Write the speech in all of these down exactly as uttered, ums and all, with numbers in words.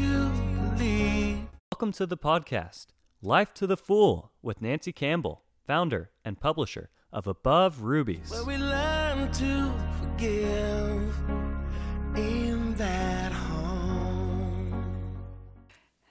to believe. Welcome to the podcast, Life to the Full, with Nancy Campbell, founder and publisher of Above Rubies. Where we learn to forgive in that home.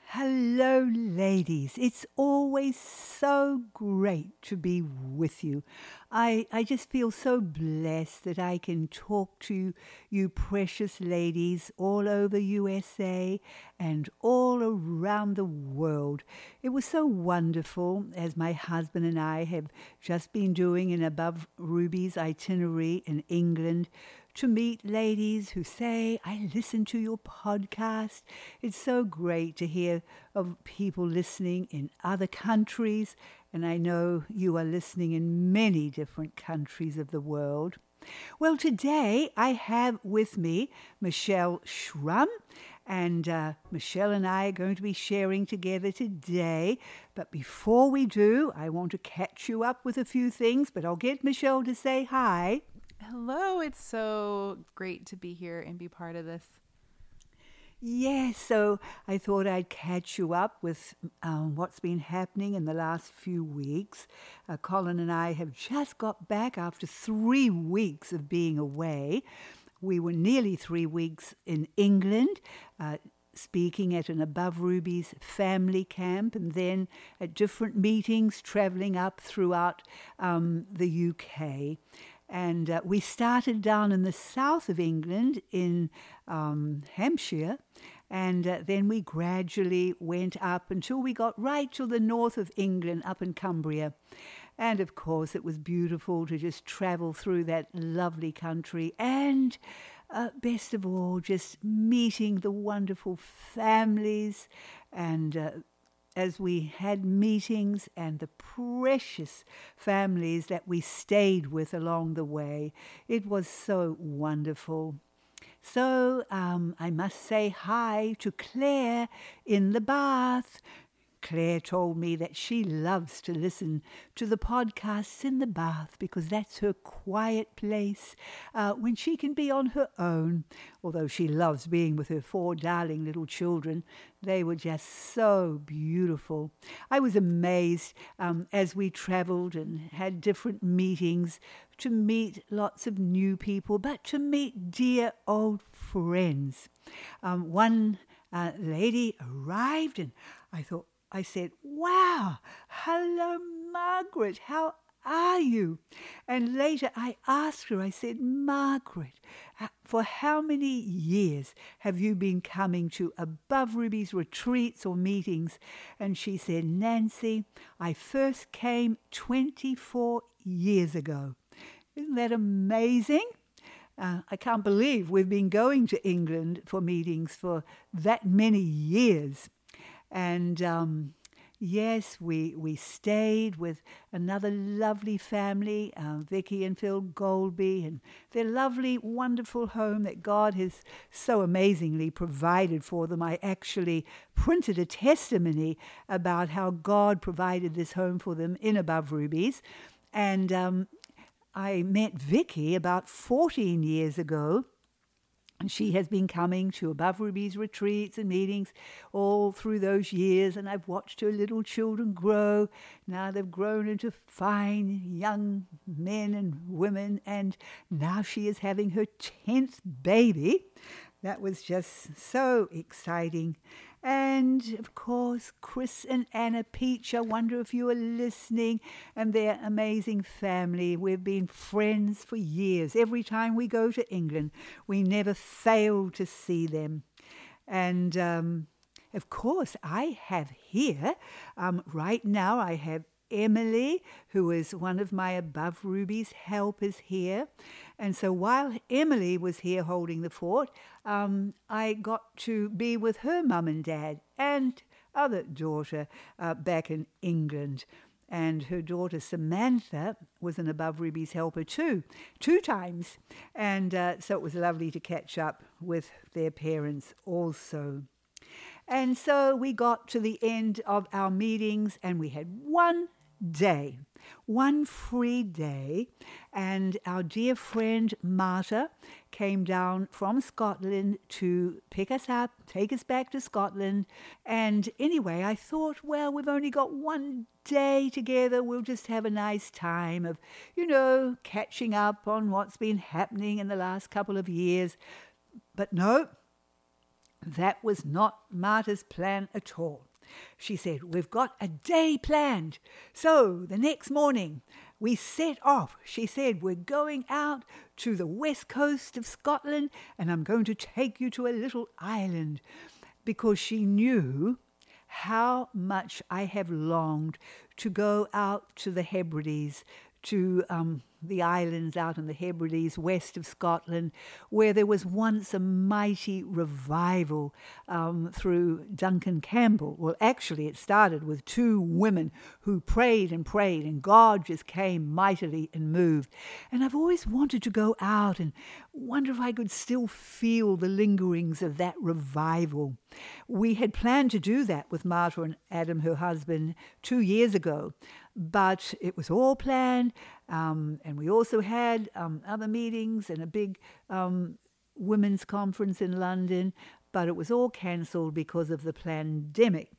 Hello, ladies. It's always so great to be with you. I, I just feel so blessed that I can talk to you precious ladies all over U S A and all around the world. It was so wonderful, as my husband and I have just been doing an Above Rubies itinerary in England, to meet ladies who say, I listen to your podcast. It's so great to hear of people listening in other countries. And I know you are listening in many different countries of the world. Well, today I have with me Michelle Schrum, and uh, Michelle and I are going to be sharing together today. But before we do, I want to catch you up with a few things, but I'll get Michelle to say hi. Hello, it's so great to be here and be part of this. Yes, so I thought I'd catch you up with um, what's been happening in the last few weeks. Uh, Colin and I have just got back after three weeks of being away. We were nearly three weeks in England, uh, speaking at an Above Rubies family camp and then at different meetings, travelling up throughout um, the U K. And uh, we started down in the south of England in um, Hampshire, and uh, then we gradually went up until we got right to the north of England, up in Cumbria. And of course, it was beautiful to just travel through that lovely country and uh, best of all, just meeting the wonderful families and uh, as we had meetings and the precious families that we stayed with along the way. It was so wonderful. So um, I must say hi to Claire in the bath. Claire told me that she loves to listen to the podcasts in the bath because that's her quiet place uh, when she can be on her own. Although she loves being with her four darling little children, they were just so beautiful. I was amazed um, as we travelled and had different meetings to meet lots of new people, but to meet dear old friends. Um, one uh, lady arrived and I thought, I said, wow, hello, Margaret, how are you? And later I asked her, I said, Margaret, for how many years have you been coming to Above Rubies retreats or meetings? And she said, Nancy, I first came twenty-four years ago. Isn't that amazing? Uh, I can't believe we've been going to England for meetings for that many years. And um, yes, we we stayed with another lovely family, uh, Vicki and Phil Goldby, and their lovely, wonderful home that God has so amazingly provided for them. I actually printed a testimony about how God provided this home for them in Above Rubies. And um, I met Vicki about fourteen years ago. And she has been coming to Above Rubies retreats and meetings all through those years. And I've watched her little children grow. Now they've grown into fine young men and women. And now she is having her tenth baby. That was just so exciting. And, of course, Chris and Anna Peach, I wonder if you are listening, and their amazing family. We've been friends for years. Every time we go to England, we never fail to see them. And, um, of course, I have here, um, right now I have Emily, who is one of my Above Rubies helpers here. And so while Emily was here holding the fort, um, I got to be with her mum and dad and other daughter uh, back in England. And her daughter Samantha was an Above Rubies helper too, two times. And uh, so it was lovely to catch up with their parents also. And so we got to the end of our meetings and we had one day, one free day, and our dear friend Marta came down from Scotland to pick us up, take us back to Scotland. And anyway, I thought, well, we've only got one day together. We'll just have a nice time of, you know, catching up on what's been happening in the last couple of years. But no, that was not Marta's plan at all. She said, we've got a day planned. So the next morning we set off. She said, we're going out to the west coast of Scotland and I'm going to take you to a little island, because she knew how much I have longed to go out to the Hebrides, to um, the islands out in the Hebrides, west of Scotland, where there was once a mighty revival um, through Duncan Campbell. Well, actually, it started with two women who prayed and prayed, and God just came mightily and moved. And I've always wanted to go out and wonder if I could still feel the lingerings of that revival. We had planned to do that with Marta and Adam, her husband, two years ago. But it was all planned, um, and we also had um, other meetings and a big um, women's conference in London, but it was all cancelled because of the pandemic.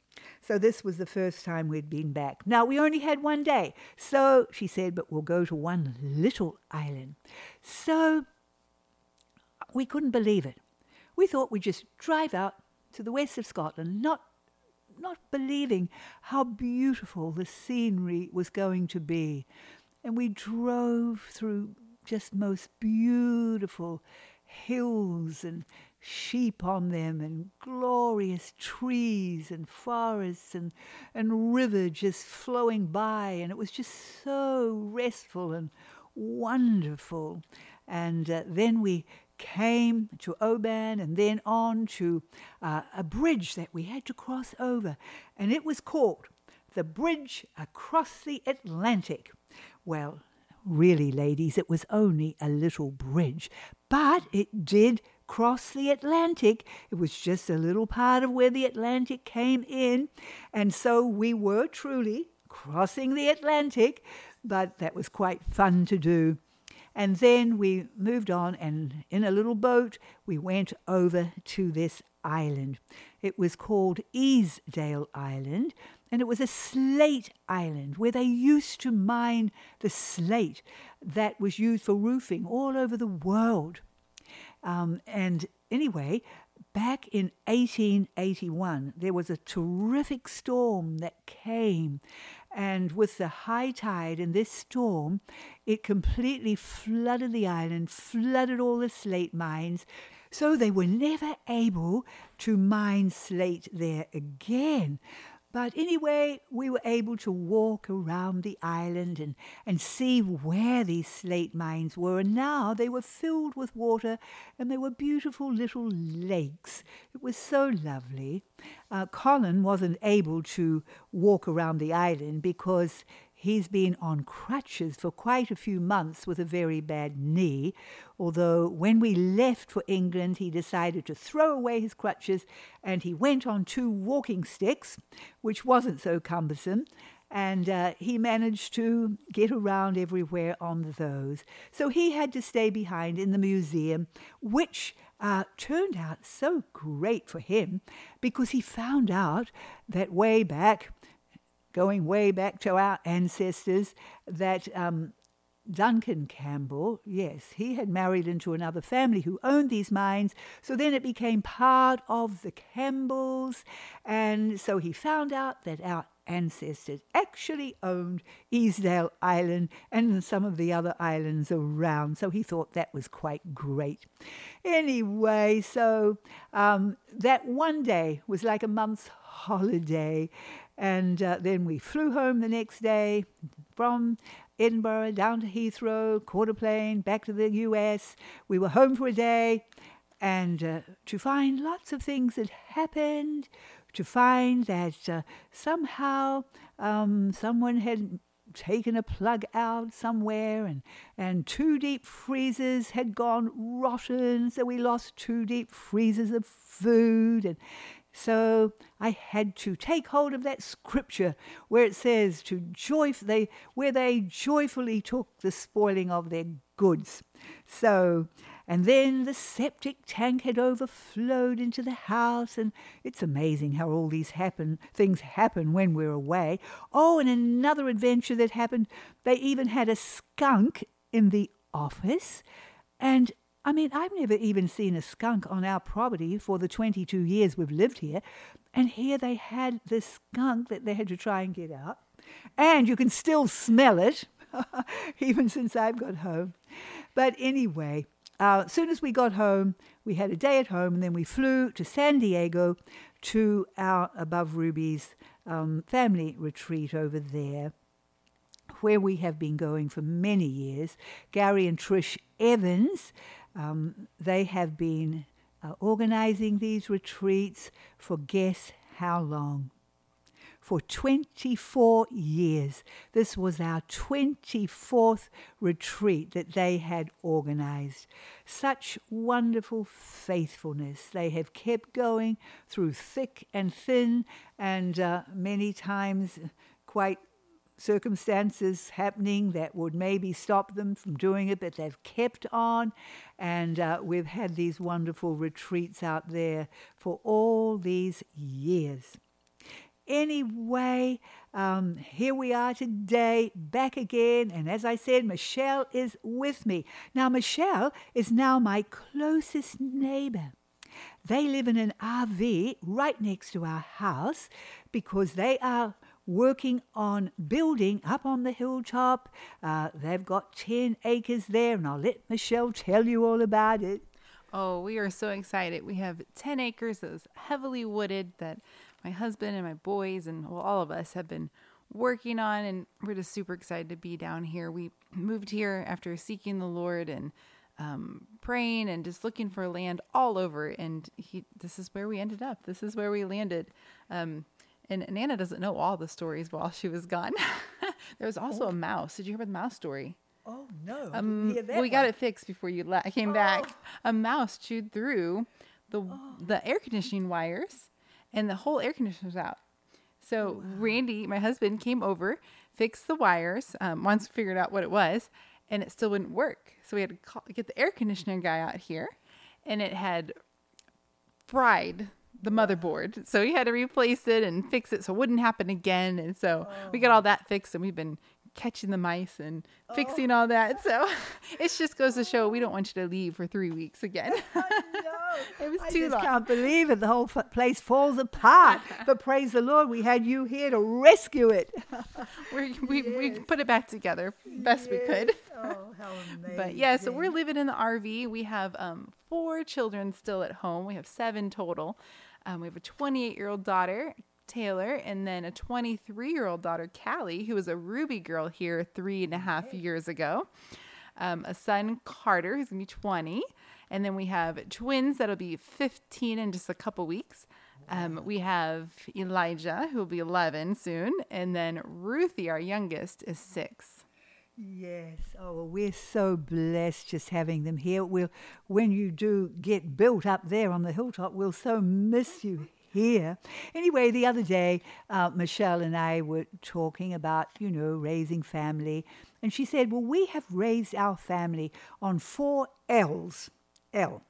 So this was the first time we'd been back. Now, we only had one day, so she said, but we'll go to one little island. So we couldn't believe it. We thought we'd just drive out to the west of Scotland, not not believing how beautiful the scenery was going to be. And we drove through just most beautiful hills and sheep on them and glorious trees and forests and, and river just flowing by. And it was just so restful and wonderful. And uh, then we came to Oban and then on to uh, a bridge that we had to cross over, and it was called the Bridge Across the Atlantic. Well, really, ladies, it was only a little bridge, but it did cross the Atlantic. It was just a little part of where the Atlantic came in, and so we were truly crossing the Atlantic, but that was quite fun to do. And then we moved on, and in a little boat, we went over to this island. It was called Easedale Island, and it was a slate island where they used to mine the slate that was used for roofing all over the world. Um, and anyway, back in eighteen eighty-one, there was a terrific storm that came. And with the high tide and this storm, it completely flooded the island, flooded all the slate mines. So they were never able to mine slate there again. But anyway, we were able to walk around the island and, and see where these slate mines were. And now they were filled with water and they were beautiful little lakes. It was so lovely. Uh, Colin wasn't able to walk around the island because he's been on crutches for quite a few months with a very bad knee, although when we left for England, he decided to throw away his crutches and he went on two walking sticks, which wasn't so cumbersome, and uh, he managed to get around everywhere on those. So he had to stay behind in the museum, which Uh, turned out so great for him, because he found out that way back, going way back to our ancestors, that um, Duncan Campbell, yes, he had married into another family who owned these mines, so then it became part of the Campbells, and so he found out that our ancestors actually owned Easedale Island and some of the other islands around, so he thought that was quite great. Anyway, so um, that one day was like a month's holiday, and uh, then we flew home the next day from Edinburgh down to Heathrow, caught a plane, back to the U S. We were home for a day, and uh, to find lots of things that happened, to find that uh, somehow um, someone had taken a plug out somewhere and, and two deep freezers had gone rotten, so we lost two deep freezers of food. And So I had to take hold of that scripture where it says to joyf- they where they joyfully took the spoiling of their goods. So, and then the septic tank had overflowed into the house, and it's amazing how all these happen things happen when we're away. Oh, and another adventure that happened, they even had a skunk in the office, and I mean, I've never even seen a skunk on our property for the twenty-two years we've lived here. And here they had this skunk that they had to try and get out. And you can still smell it, even since I've got home. But anyway, uh, as soon as we got home, we had a day at home. And then we flew to San Diego to our Above Rubies um, family retreat over there, where we have been going for many years. Gary and Trish Evans, Um, they have been uh, organising these retreats for guess how long? For twenty-four years. This was our twenty-fourth retreat that they had organised. Such wonderful faithfulness. They have kept going through thick and thin, and uh, many times quite circumstances happening that would maybe stop them from doing it, but they've kept on, and uh, we've had these wonderful retreats out there for all these years. Anyway, um, here we are today, back again, and as I said, Michelle is with me. Now, Michelle is now my closest neighbour. They live in an R V right next to our house because they are working on building up on the hilltop. Uh, they've got ten acres there, and I'll let Michelle tell you all about it. Oh, we are so excited. We have ten acres that's heavily wooded that my husband and my boys and well, all of us have been working on, and we're just super excited to be down here. We moved here after seeking the Lord and um, praying and just looking for land all over, and he, this is where we ended up. This is where we landed. Um, And Nana doesn't know all the stories while she was gone. There was also oh. a mouse. Did you hear about the mouse story? Oh, no. Um, yeah, well, we got it fixed before you la- came oh. back. A mouse chewed through the oh. the air conditioning wires, and the whole air conditioner was out. So oh, wow. Randy, my husband, came over, fixed the wires, um, once figured out what it was, and it still wouldn't work. So we had to call, get the air conditioner guy out here, and it had fried the motherboard, so he had to replace it and fix it so it wouldn't happen again. And so oh. we got all that fixed, and we've been catching the mice and oh. fixing all that. So it just goes to show we don't want you to leave for three weeks again. I know. It was I too just long. Can't believe it. The whole f- place falls apart. But praise the Lord, we had you here to rescue it. we we yes. we put it back together best yes. we could. Oh, how amazing! But yeah, so we're living in the R V. We have um four children still at home. We have seven total. Um, we have a twenty-eight-year-old daughter, Taylor, and then a twenty-three-year-old daughter, Callie, who was a Ruby girl here three and a half years ago. Um, a son, Carter, who's going to be twenty. And then we have twins that'll be fifteen in just a couple weeks. Um, we have Elijah, who will be eleven soon. And then Ruthie, our youngest, is six. Yes. Oh, well, we're so blessed just having them here. We'll, when you do get built up there on the hilltop, we'll so miss you here. Anyway, the other day, uh, Michelle and I were talking about, you know, raising family. And she said, well, we have raised our family on four L's. L.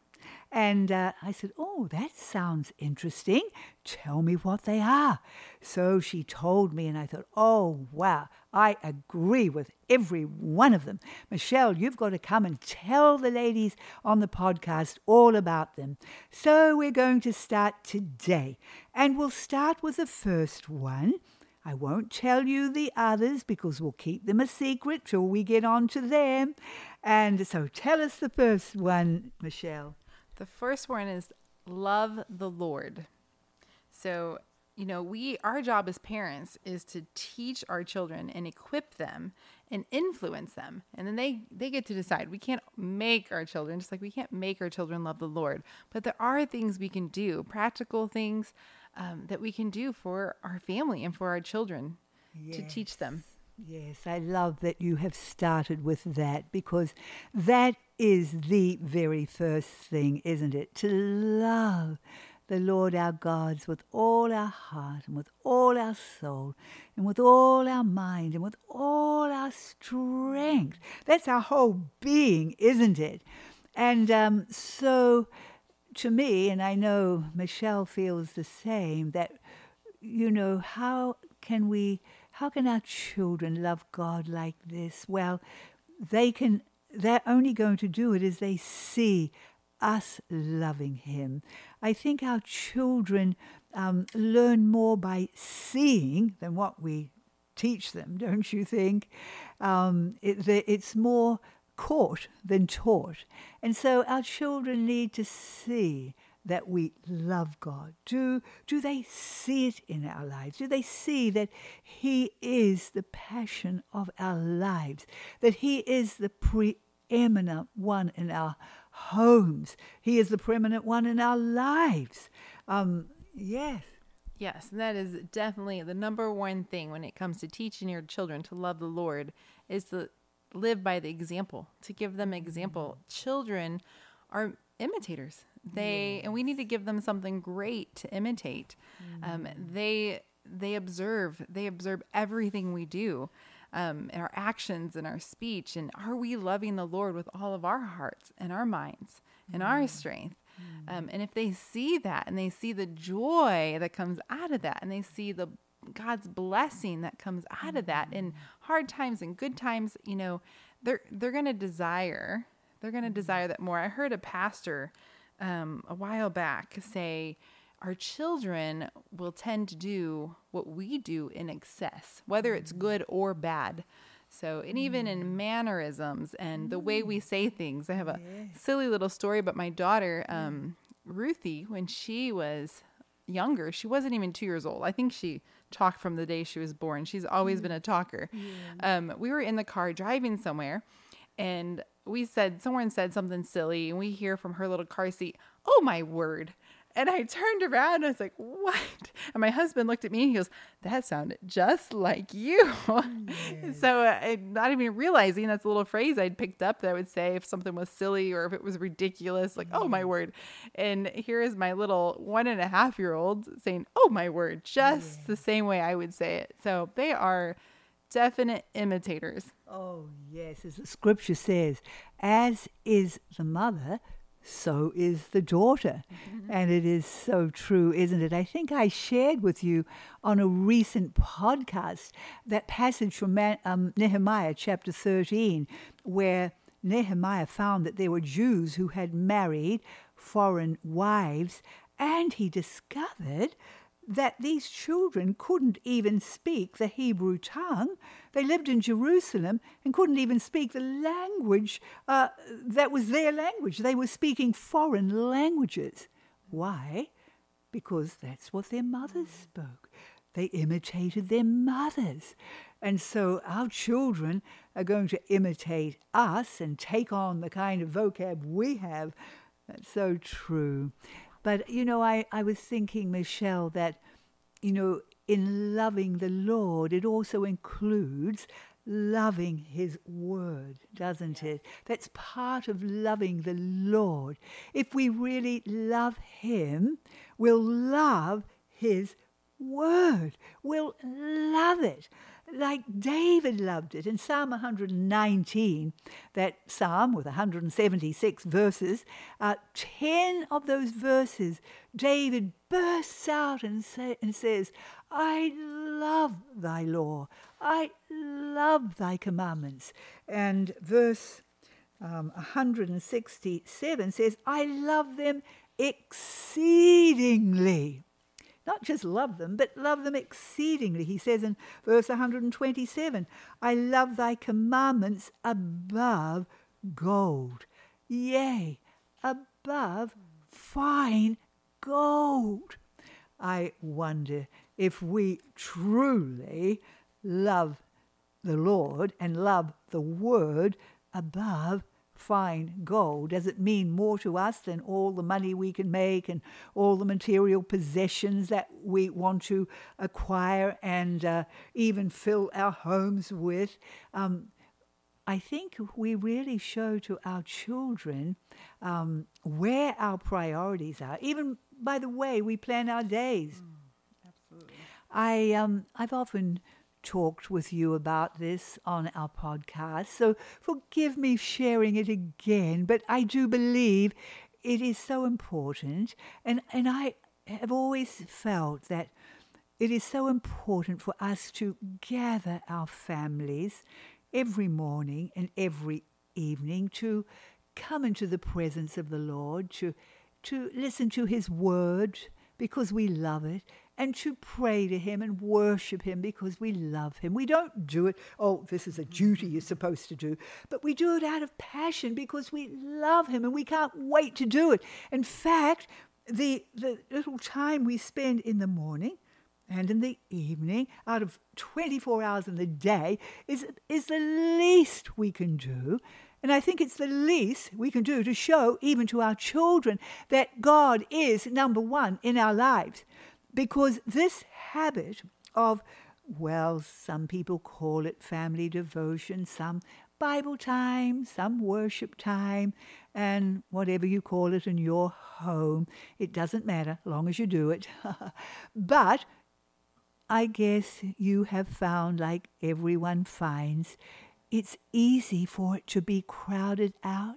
And uh, I said, oh, that sounds interesting. Tell me what they are. So she told me, and I thought, oh, wow, I agree with every one of them. Michelle, you've got to come and tell the ladies on the podcast all about them. So we're going to start today. And we'll start with the first one. I won't tell you the others because we'll keep them a secret till we get on to them. And so tell us the first one, Michelle. The first one is love the Lord. So, you know, we, our job as parents is to teach our children and equip them and influence them. And then they, they get to decide. We can't make our children, just like we can't make our children love the Lord. But there are things we can do, practical things um, that we can do for our family and for our children yes. to teach them. Yes, I love that you have started with that, because that is the very first thing, isn't it? To love the Lord our God with all our heart and with all our soul and with all our mind and with all our strength. That's our whole being, isn't it? And um, so to me, and I know Michelle feels the same, that, you know, how can we, how can our children love God like this? Well, they can, they're only going to do it as they see us loving him. I think our children um, learn more by seeing than what we teach them, don't you think? Um, it, it's more caught than taught. And so our children need to see that we love God. Do, do they see it in our lives? Do they see that he is the passion of our lives, that he is the preeminent one in our homes. He is the preeminent one in our lives. Um, yes. Yes, and that is definitely the number one thing when it comes to teaching your children to love the Lord, is to live by the example, to give them example. Children are imitators. They yes. And we need to give them something great to imitate. Mm. Um, they they observe. They observe everything we do. Um, and our actions and our speech, and are we loving the Lord with all of our hearts and our minds and mm. our strength? Mm. Um, and if they see that, and they see the joy that comes out of that, and they see the God's blessing that comes out of that in hard times and good times, you know, they're they're gonna desire they're gonna desire that more. I heard a pastor um, a while back say, our children will tend to do what we do in excess, whether it's good or bad. So, and even in mannerisms and the way we say things. I have a silly little story about my daughter, um, Ruthie, when she was younger. She wasn't even two years old. I think she talked from the day she was born. She's always been a talker. Um, we were in the car driving somewhere, and we said, someone said something silly, and we hear from her little car seat, "Oh, my word." And I turned around and I was like, what? And my husband looked at me and he goes, that sounded just like you. Yes. So uh, I'm not even realizing that's a little phrase I'd picked up that I would say if something was silly or if it was ridiculous, like, mm. oh, my word. And here is my little one and a half year old saying, oh, my word, just yes. the same way I would say it. So they are definite imitators. Oh, yes. As the scripture says, as is the mother, so is the daughter. Mm-hmm. And it is so true, isn't it? I think I shared with you on a recent podcast that passage from um, Nehemiah chapter thirteen, where Nehemiah found that there were Jews who had married foreign wives, and he discovered that these children couldn't even speak the Hebrew tongue. They lived in Jerusalem and couldn't even speak the language uh, that was their language. They were speaking foreign languages. Why? Because that's what their mothers spoke. They imitated their mothers. And so our children are going to imitate us and take on the kind of vocab we have. That's so true. But, you know, I, I was thinking, Michelle, that, you know, in loving the Lord, it also includes loving his word, doesn't it? That's part of loving the Lord. If we really love him, we'll love his word. We'll love it like David loved it. In Psalm one hundred nineteen, that psalm with one hundred seventy-six verses, uh, ten of those verses, David bursts out and, say, and says, I love thy law. I love thy commandments. And verse um, one hundred sixty-seven says, I love them exceedingly. Not just love them, but love them exceedingly. He says in verse one hundred twenty-seven, I love thy commandments above gold. Yea, above fine gold. I wonder if we truly love the Lord and love the word above fine gold. Does it mean more to us than all the money we can make and all the material possessions that we want to acquire and uh, even fill our homes with? Um, I think we really show to our children um, where our priorities are, even by the way we plan our days. Mm, absolutely. I, um, I've often talked with you about this on our podcast, so forgive me sharing it again, but I do believe it is so important, and, and I have always felt that it is so important for us to gather our families every morning and every evening to come into the presence of the Lord, to to listen to his word because we love it, and to pray to him and worship him because we love him. We don't do it, oh, this is a duty you're supposed to do, but we do it out of passion because we love him and we can't wait to do it. In fact, the the little time we spend in the morning and in the evening, out of twenty-four hours in the day, is is the least we can do. And I think it's the least we can do to show, even to our children, that God is number one in our lives. Because this habit of, well, some people call it family devotion, some Bible time, some worship time, and whatever you call it in your home, it doesn't matter, long as you do it. But I guess you have found, like everyone finds, it's easy for it to be crowded out.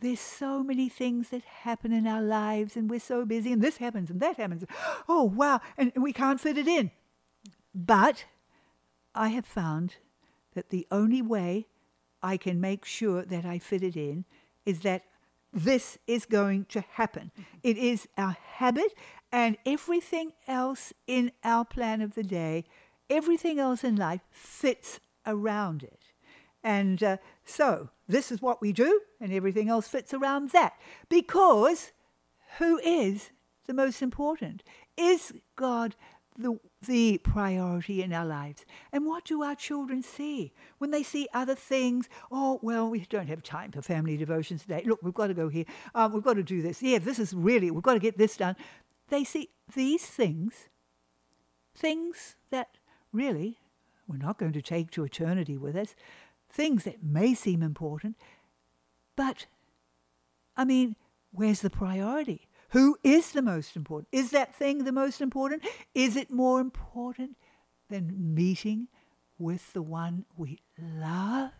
There's so many things that happen in our lives, and we're so busy, and this happens and that happens. Oh, wow, and we can't fit it in. But I have found that the only way I can make sure that I fit it in is that this is going to happen. It is our habit, and everything else in our plan of the day, everything else in life fits around it. And uh, so this is what we do, and everything else fits around that. Because who is the most important? Is God the the priority in our lives? And what do our children see when they see other things? Oh, well, we don't have time for family devotions today. Look, we've got to go here. Um, we've got to do this. Yeah, this is really, we've got to get this done. They see these things, things that really we're not going to take to eternity with us, things that may seem important, but, I mean, where's the priority? Who is the most important? Is that thing the most important? Is it more important than meeting with the one we love?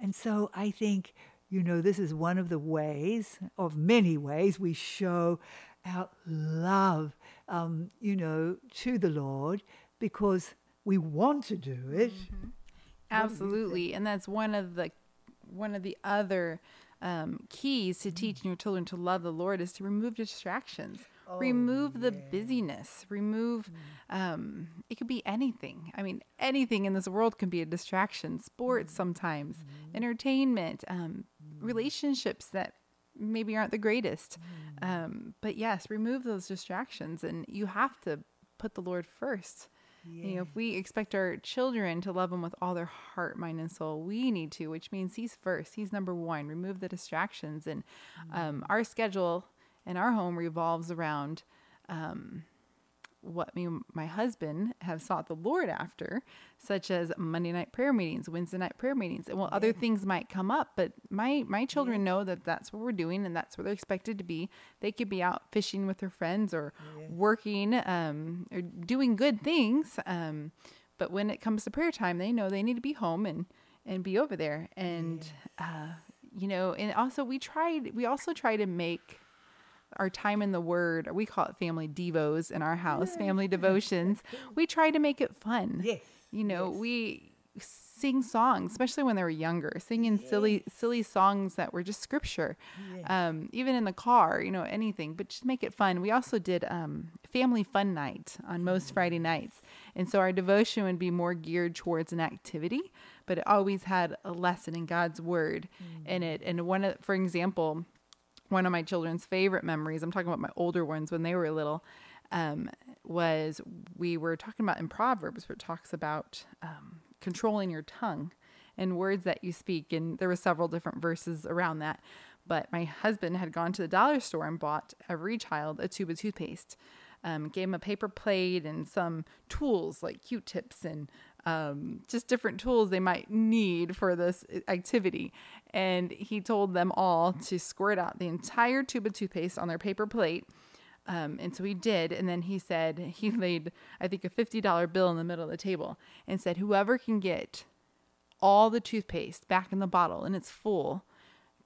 And so I think, you know, this is one of the ways, of many ways, we show our love, um, you know, to the Lord, because we want to do it. Mm-hmm. Absolutely, and that's one of the one of the other um, keys to teaching your children to love the Lord is to remove distractions, oh, remove the yeah. busyness, remove. Um, it could be anything. I mean, anything in this world can be a distraction. Sports sometimes, mm-hmm. entertainment, um, mm-hmm. relationships that maybe aren't the greatest. Mm-hmm. Um, but yes, remove those distractions, and you have to put the Lord first. Yeah. You know, if we expect our children to love him with all their heart, mind, and soul, we need to, which means he's first. He's number one. Remove the distractions. And um, our schedule in our home revolves around um, what me and my husband have sought the Lord after, such as Monday night prayer meetings, Wednesday night prayer meetings. And well, yeah. other things might come up, but my, my children yeah. know that that's what we're doing and that's what they're expected to be. They could be out fishing with their friends or yeah. working, um, or doing good things. Um, but when it comes to prayer time, they know they need to be home and, and be over there. And, yeah. uh, you know, and also we tried, we also try to make our time in the Word, or we call it family devos in our house, yeah. family devotions. We try to make it fun. Yes. You know, yes. we sing songs, especially when they were younger, singing yes. silly, silly songs that were just scripture, yes. um, even in the car, you know, anything, but just make it fun. We also did um, family fun night on most Friday nights. And so our devotion would be more geared towards an activity, but it always had a lesson in God's Word mm. in it. And one, for example, one of my children's favorite memories, I'm talking about my older ones when they were little, um, was we were talking about in Proverbs where it talks about um, controlling your tongue and words that you speak. And there were several different verses around that. But my husband had gone to the dollar store and bought every child a tube of toothpaste, um, gave him a paper plate and some tools like Q-tips and Um, just different tools they might need for this activity. And he told them all to squirt out the entire tube of toothpaste on their paper plate Um, and so he did. And then he said, he laid, I think, a fifty dollar bill in the middle of the table and said, whoever can get all the toothpaste back in the bottle and it's full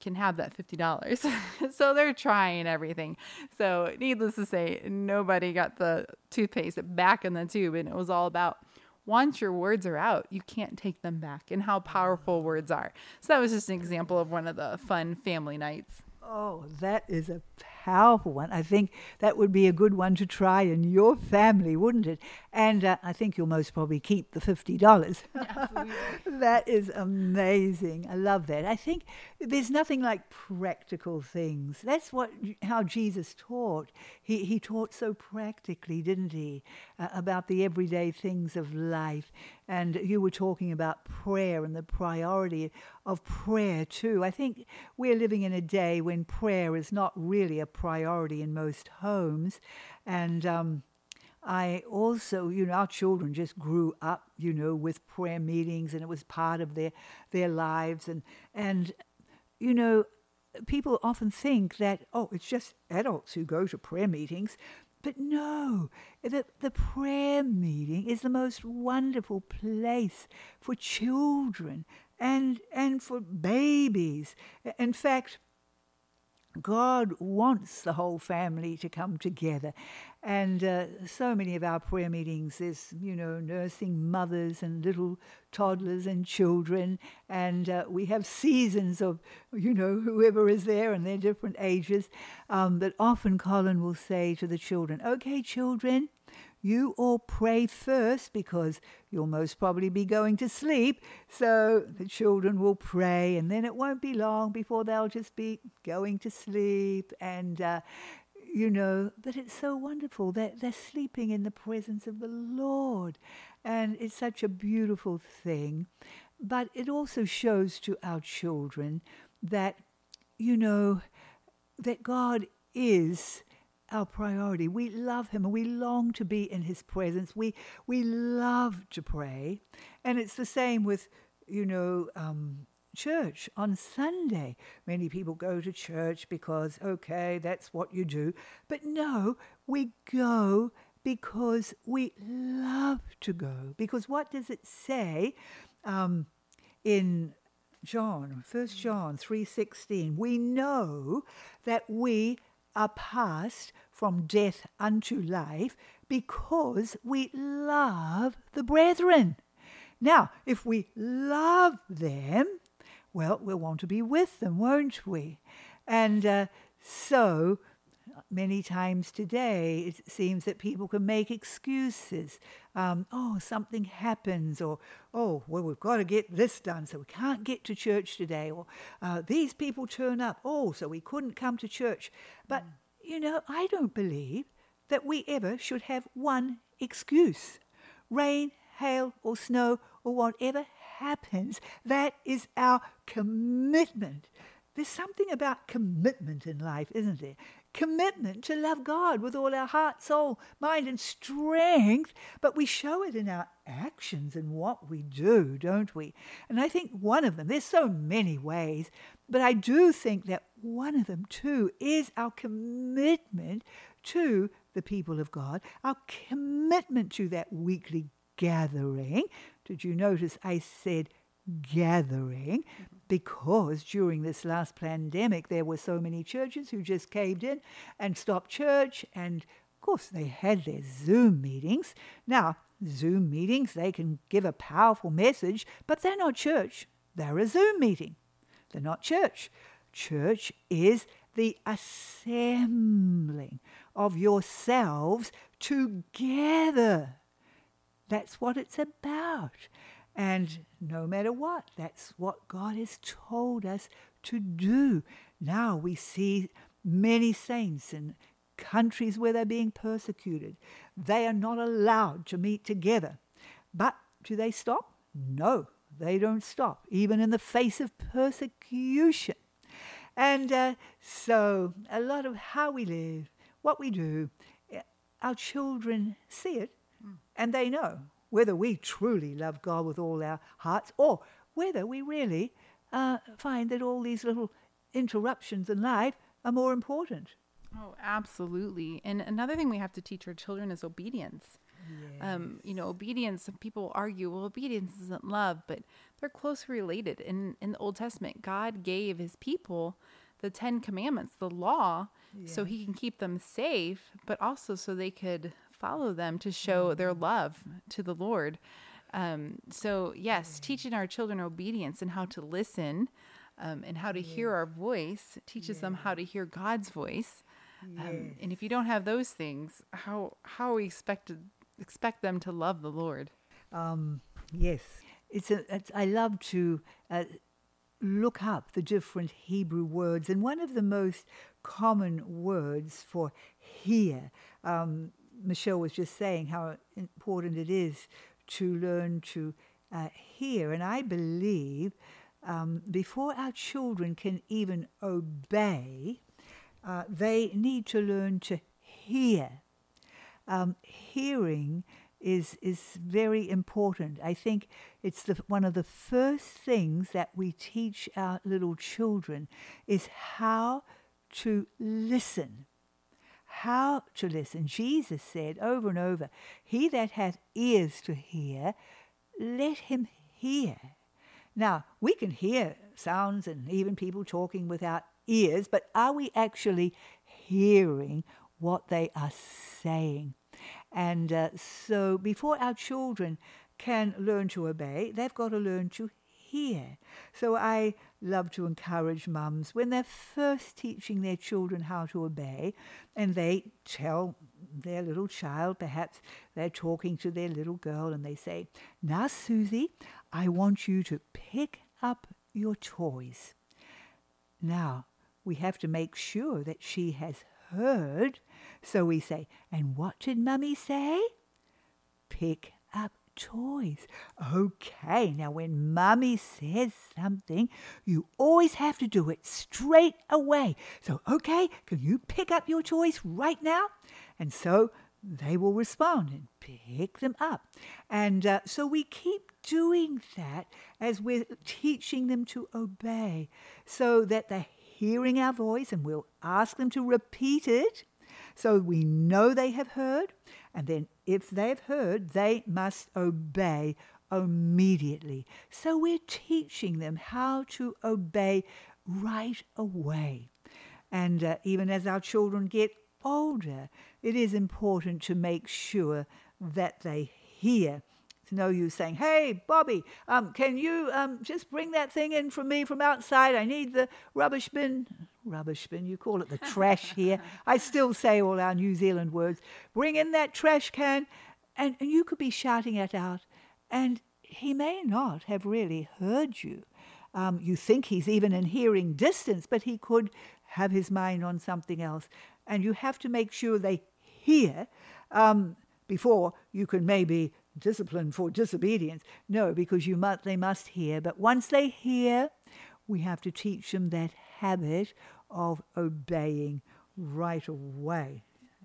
can have that fifty dollars. So they're trying everything. So needless to say, nobody got the toothpaste back in the tube. And it was all about, once your words are out, you can't take them back, and how powerful words are. So that was just an example of one of the fun family nights. Oh, that is a powerful one. I think that would be a good one to try in your family, wouldn't it? And uh, I think you'll most probably keep the fifty dollars. Absolutely. That is amazing. I love that. I think there's nothing like practical things. That's what how Jesus taught. He he taught so practically, didn't he, uh, about the everyday things of life. And you were talking about prayer and the priority of prayer too. I think we're living in a day when prayer is not really a priority in most homes. And um, I also, you know, our children just grew up, you know, with prayer meetings, and it was part of their their lives. And, and you know, people often think that, oh, it's just adults who go to prayer meetings. But no, the, the prayer meeting is the most wonderful place for children and and for babies. In fact, God wants the whole family to come together. And uh, so many of our prayer meetings is, you know, nursing mothers and little toddlers and children. And uh, we have seasons of, you know, whoever is there and their different ages. Um, but often Colin will say to the children, okay, children, you all pray first because you'll most probably be going to sleep. So the children will pray, and then it won't be long before they'll just be going to sleep. And, uh, you know, but it's so wonderful that they're, they're sleeping in the presence of the Lord. And it's such a beautiful thing. But it also shows to our children that, you know, that God is our priority. We love him and we long to be in his presence. We we love to pray. And it's the same with, you know, um, church on Sunday. Many people go to church because, okay, that's what you do. But no, we go because we love to go. Because what does it say um, in John, First John three sixteen? We know that we are passed from death unto life because we love the brethren. Now, if we love them, well, we'll want to be with them, won't we? And uh, so many times today, it seems that people can make excuses. Um, oh, something happens, or, oh, well, we've got to get this done, so we can't get to church today, or uh, these people turn up, oh, so we couldn't come to church. But, you know, I don't believe that we ever should have one excuse. Rain, hail, or snow, or whatever happens, that is our commitment. There's something about commitment in life, isn't there? Commitment to love God with all our heart, soul, mind, and strength, but we show it in our actions and what we do, don't we? And I think one of them, there's so many ways, but I do think that one of them too is our commitment to the people of God, our commitment to that weekly gathering. Did you notice I said gathering? Because during this last pandemic, there were so many churches who just caved in and stopped church. And, of course, they had their Zoom meetings. Now, Zoom meetings, they can give a powerful message, but they're not church. They're a Zoom meeting. They're not church. Church is the assembling of yourselves together. That's what it's about. And no matter what, that's what God has told us to do. Now we see many saints in countries where they're being persecuted. They are not allowed to meet together. But do they stop? No, they don't stop, even in the face of persecution. And uh, so a lot of how we live, what we do, our children see it and they know whether we truly love God with all our hearts, or whether we really uh, find that all these little interruptions in life are more important. Oh, absolutely. And another thing we have to teach our children is obedience. Yes. Um, you know, obedience, some people argue, well, obedience isn't love, but they're closely related. In, in the Old Testament, God gave his people the Ten Commandments, the law, yes. so he can keep them safe, but also so they could follow them to show mm-hmm. their love to the Lord. Um, so, yes, mm-hmm. teaching our children obedience and how to listen um, and how to yes. hear our voice teaches yes. them how to hear God's voice. Yes. Um, and if you don't have those things, how how are we expected expect them to love the Lord? Um, yes, it's, a, it's I love to uh, look up the different Hebrew words, and one of the most common words for hear. Um, Michelle was just saying how important it is to learn to uh, hear, and I believe um, before our children can even obey, Uh, they need to learn to hear. Um, hearing is is very important. I think it's the, one of the first things that we teach our little children is how to listen. How to listen. Jesus said over and over, "He that hath ears to hear, let him hear." Now, we can hear sounds and even people talking without ears, but are we actually hearing what they are saying? And uh, so before our children can learn to obey, they've got to learn to hear. So I love to encourage mums when they're first teaching their children how to obey, and they tell their little child, perhaps they're talking to their little girl, and they say, "Now, Susie, I want you to pick up your toys." Now, we have to make sure that she has heard. So we say, "And what did Mummy say? Pick up toys." Okay, now when Mummy says something, you always have to do it straight away. So, okay, can you pick up your toys right now? And so they will respond and pick them up. And uh, so we keep doing that as we're teaching them to obey, so that they're hearing our voice, and we'll ask them to repeat it so we know they have heard. And then if they've heard, they must obey immediately. So we're teaching them how to obey right away. And uh, even as our children get older, it is important to make sure that they hear. It's no use saying, "Hey, Bobby, um, can you um, just bring that thing in for me from outside? I need the rubbish bin." Rubbish bin, you call it the trash here. I still say all our New Zealand words. "Bring in that trash can." And, and you could be shouting it out, and he may not have really heard you. Um, you think he's even in hearing distance, but he could have his mind on something else. And you have to make sure they hear um, before you can maybe discipline for disobedience. No, because you must, they must hear. But once they hear, we have to teach them that habit of obeying right away.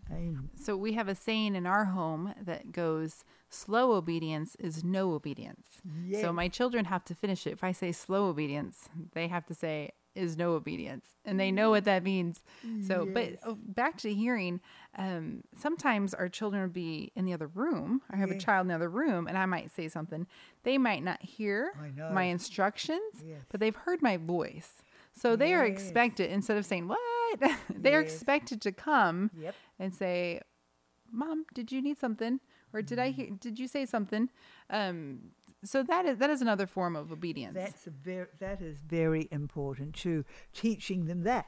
Amen. So we have a saying in our home that goes, "Slow obedience is no obedience." Yes. So my children have to finish it. If I say slow obedience, they have to say is no obedience, and they know what that means. So, yes. But back to hearing, um, sometimes our children will be in the other room. I have yes. a child in the other room, and I might say something. They might not hear my instructions, yes. but they've heard my voice. So yes. they are expected, instead of saying, "What?" they yes. are expected to come yep. and say, "Mom, did you need something? Or did I hear, did you say something?" Um, So that is that is another form of obedience. That's a very, that is very important too, teaching them that.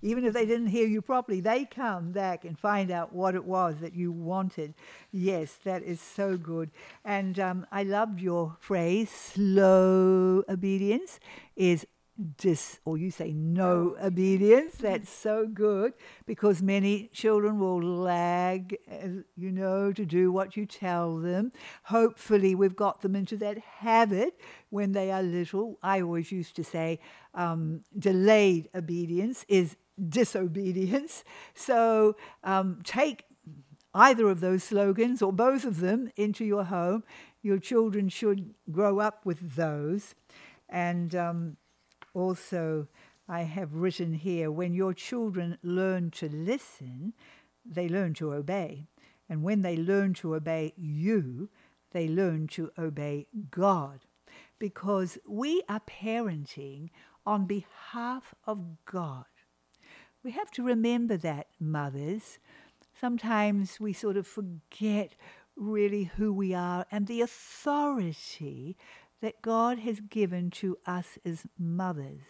Even if they didn't hear you properly, they come back and find out what it was that you wanted. Yes, that is so good. And um, I loved your phrase, slow obedience is dis, or you say no obedience. That's so good, because many children will lag, you know, to do what you tell them. Hopefully we've got them into that habit when they are little. I always used to say um, delayed obedience is disobedience. So um, take either of those slogans or both of them into your home. Your children should grow up with those. And um Also, I have written here, when your children learn to listen, they learn to obey. And when they learn to obey you, they learn to obey God. Because we are parenting on behalf of God. We have to remember that, mothers. Sometimes we sort of forget really who we are and the authority that God has given to us as mothers.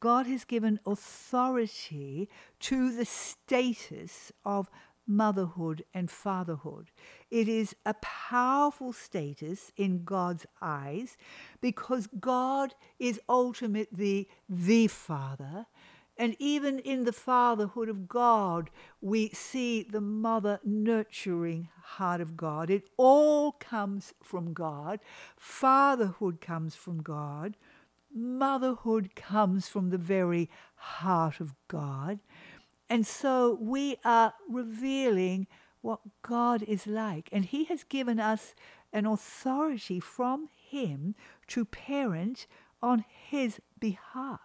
God has given authority to the status of motherhood and fatherhood. It is a powerful status in God's eyes because God is ultimately the Father. And even in the fatherhood of God, we see the mother nurturing heart of God. It all comes from God. Fatherhood comes from God. Motherhood comes from the very heart of God. And so we are revealing what God is like. And he has given us an authority from him to parent on his behalf.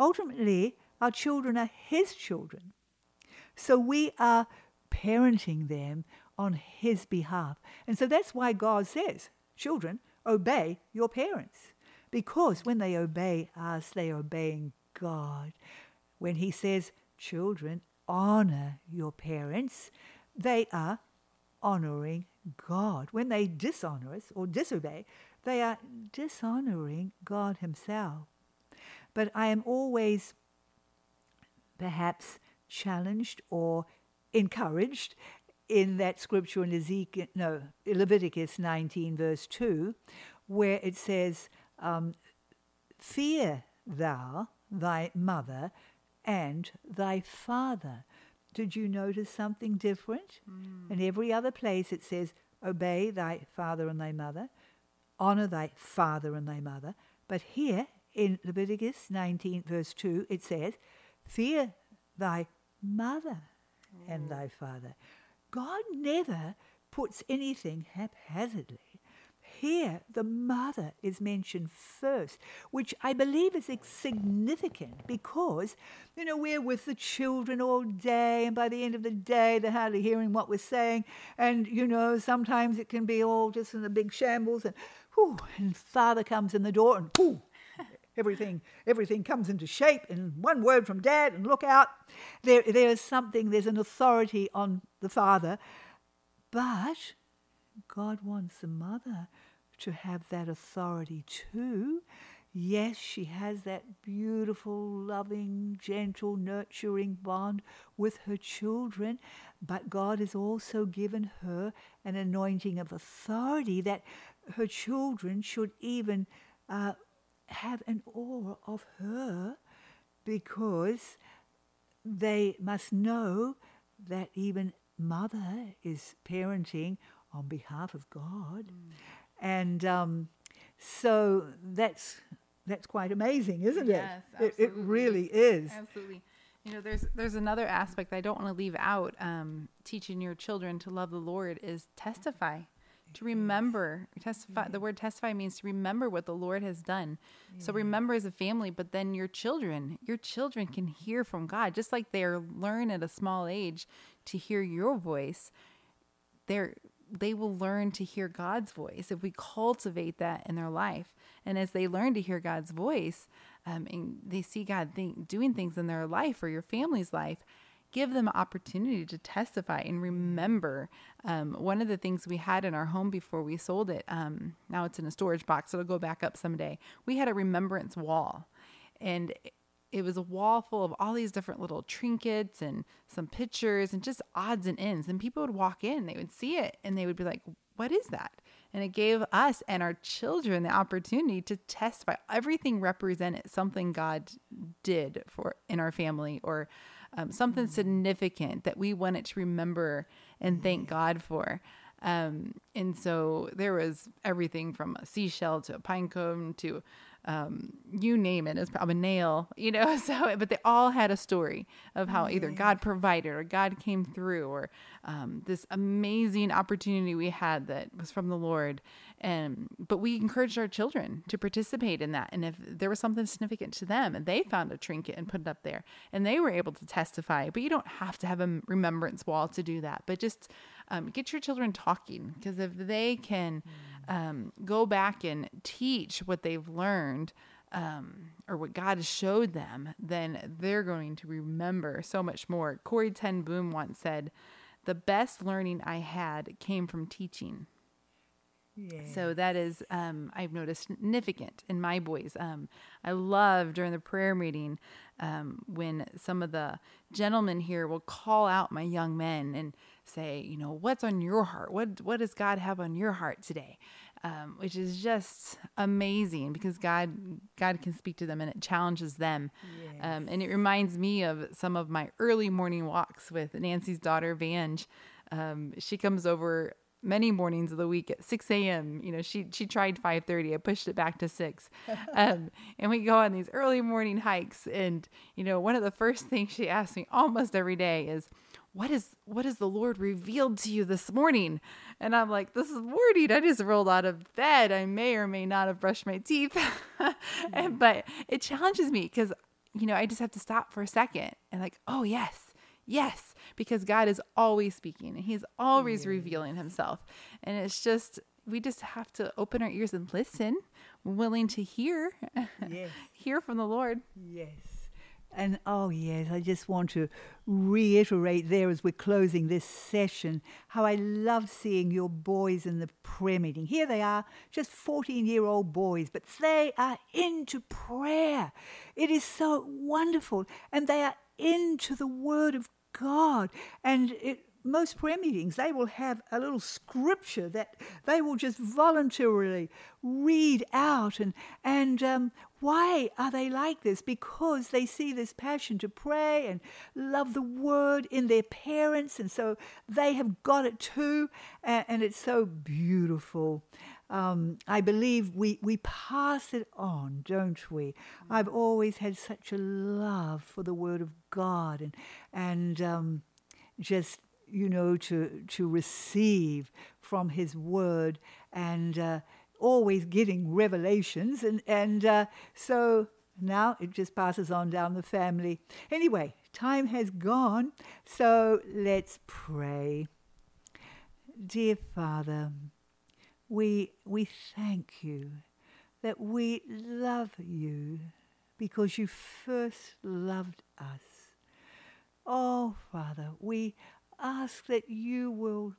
Ultimately, our children are his children. So we are parenting them on his behalf. And so that's why God says, children, obey your parents. Because when they obey us, they are obeying God. When he says, children, honor your parents, they are honoring God. When they dishonor us or disobey, they are dishonoring God himself. But I am always perhaps challenged or encouraged in that scripture in Ezekiel, no, Leviticus nineteen, verse two, where it says, Um, fear thou thy mother and thy father. Did you notice something different? Mm. In every other place it says, obey thy father and thy mother, honor thy father and thy mother. But here in Leviticus nineteen, verse two, it says, fear thy mother mm. and thy father. God never puts anything haphazardly. Here, the mother is mentioned first, which I believe is significant because, you know, we're with the children all day and by the end of the day, they're hardly hearing what we're saying. And, you know, sometimes it can be all just in a big shambles and, whew, and father comes in the door and, whew, everything, everything comes into shape and one word from dad and look out. There, there is something, there's an authority on the father, but God wants the mother to have that authority too. Yes, she has that beautiful, loving, gentle, nurturing bond with her children, but God has also given her an anointing of authority that her children should even uh, have an awe of her because they must know that even mother is parenting on behalf of God. Mm. And um, so that's that's quite amazing, isn't it? Yes, absolutely. It, it really is. Absolutely. You know, there's there's another aspect I don't want to leave out. Um, teaching your children to love the Lord is testify, to remember. Testify. Yes. The word testify means to remember what the Lord has done. Yes. So remember as a family, but then your children, your children can hear from God, just like they learn at a small age to hear your voice. They're they will learn to hear God's voice if we cultivate that in their life. And as they learn to hear God's voice, um, and they see God think, doing things in their life or your family's life, give them an opportunity to testify and remember. Um, one of the things we had in our home before we sold it, um, now it's in a storage box, so it'll go back up someday. We had a remembrance wall, and it was a wall full of all these different little trinkets and some pictures and just odds and ends. And people would walk in, they would see it, and they would be like, what is that? And it gave us and our children the opportunity to testify. Everything represented something God did for in our family or um, something significant that we wanted to remember and thank God for. Um, and so there was everything from a seashell to a pine cone to, um, you name it, it's probably a nail, you know, so, but they all had a story of how either God provided or God came through, or, um, this amazing opportunity we had that was from the Lord. And, but we encouraged our children to participate in that. And if there was something significant to them and they found a trinket and put it up there and they were able to testify, but you don't have to have a remembrance wall to do that, but just, um, get your children talking, because if they can, um, go back and teach what they've learned, um, or what God showed them, then they're going to remember so much more. Corey Ten Boom once said, "The best learning I had came from teaching." Yeah. So that is, um, I've noticed significant in my boys. Um, I love during the prayer meeting, um, when some of the gentlemen here will call out my young men and say, you know, what's on your heart? What, what does God have on your heart today? Um, which is just amazing, because God, God can speak to them and it challenges them. Yes. Um, and it reminds me of some of my early morning walks with Nancy's daughter, Vange. Um, she comes over many mornings of the week at six a.m. You know, she, she tried five thirty. I pushed it back to six. Um, and we go on these early morning hikes. And, you know, one of the first things she asks me almost every day is, What is what is the Lord revealed to you this morning? And I'm like, this morning, I just rolled out of bed. I may or may not have brushed my teeth. and, but it challenges me, because, you know, I just have to stop for a second and like, oh, yes, yes, because God is always speaking and he's always yeah. revealing himself. And it's just, we just have to open our ears and listen, willing to hear, yes. hear from the Lord. Yes. And oh yes, I just want to reiterate there as we're closing this session, how I love seeing your boys in the prayer meeting. Here they are, just fourteen-year-old boys, but they are into prayer. It is so wonderful. And they are into the Word of God. And it, most prayer meetings, they will have a little scripture that they will just voluntarily read out. And, and um, why are they like this? Because they see this passion to pray and love the Word in their parents. And so they have got it too. And, and it's so beautiful. Um, I believe we, we pass it on, don't we? I've always had such a love for the Word of God, and, and um, just... you know, to to receive from his Word, and uh, always getting revelations. And, and uh, so now it just passes on down the family. Anyway, time has gone, so let's pray. Dear Father, we we thank you that we love you because you first loved us. Oh, Father, we ask that you will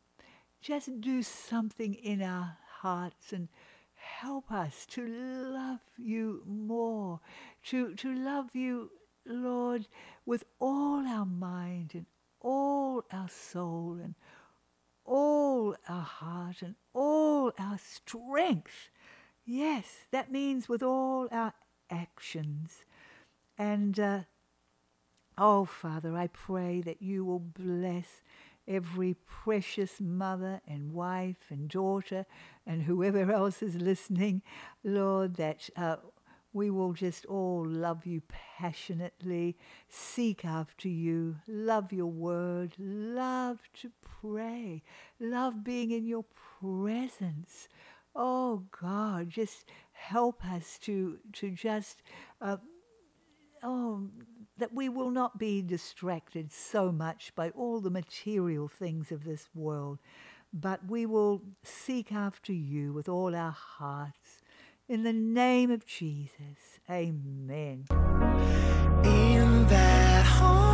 just do something in our hearts and help us to love you more, to to love you, Lord, with all our mind and all our soul and all our heart and all our strength. Yes, that means with all our actions. And uh, oh, Father, I pray that you will bless every precious mother and wife and daughter and whoever else is listening, Lord, that uh, we will just all love you passionately, seek after you, love your Word, love to pray, love being in your presence. Oh, God, just help us to, to just... Uh, oh. that we will not be distracted so much by all the material things of this world, but we will seek after you with all our hearts. In the name of Jesus, amen. In that home.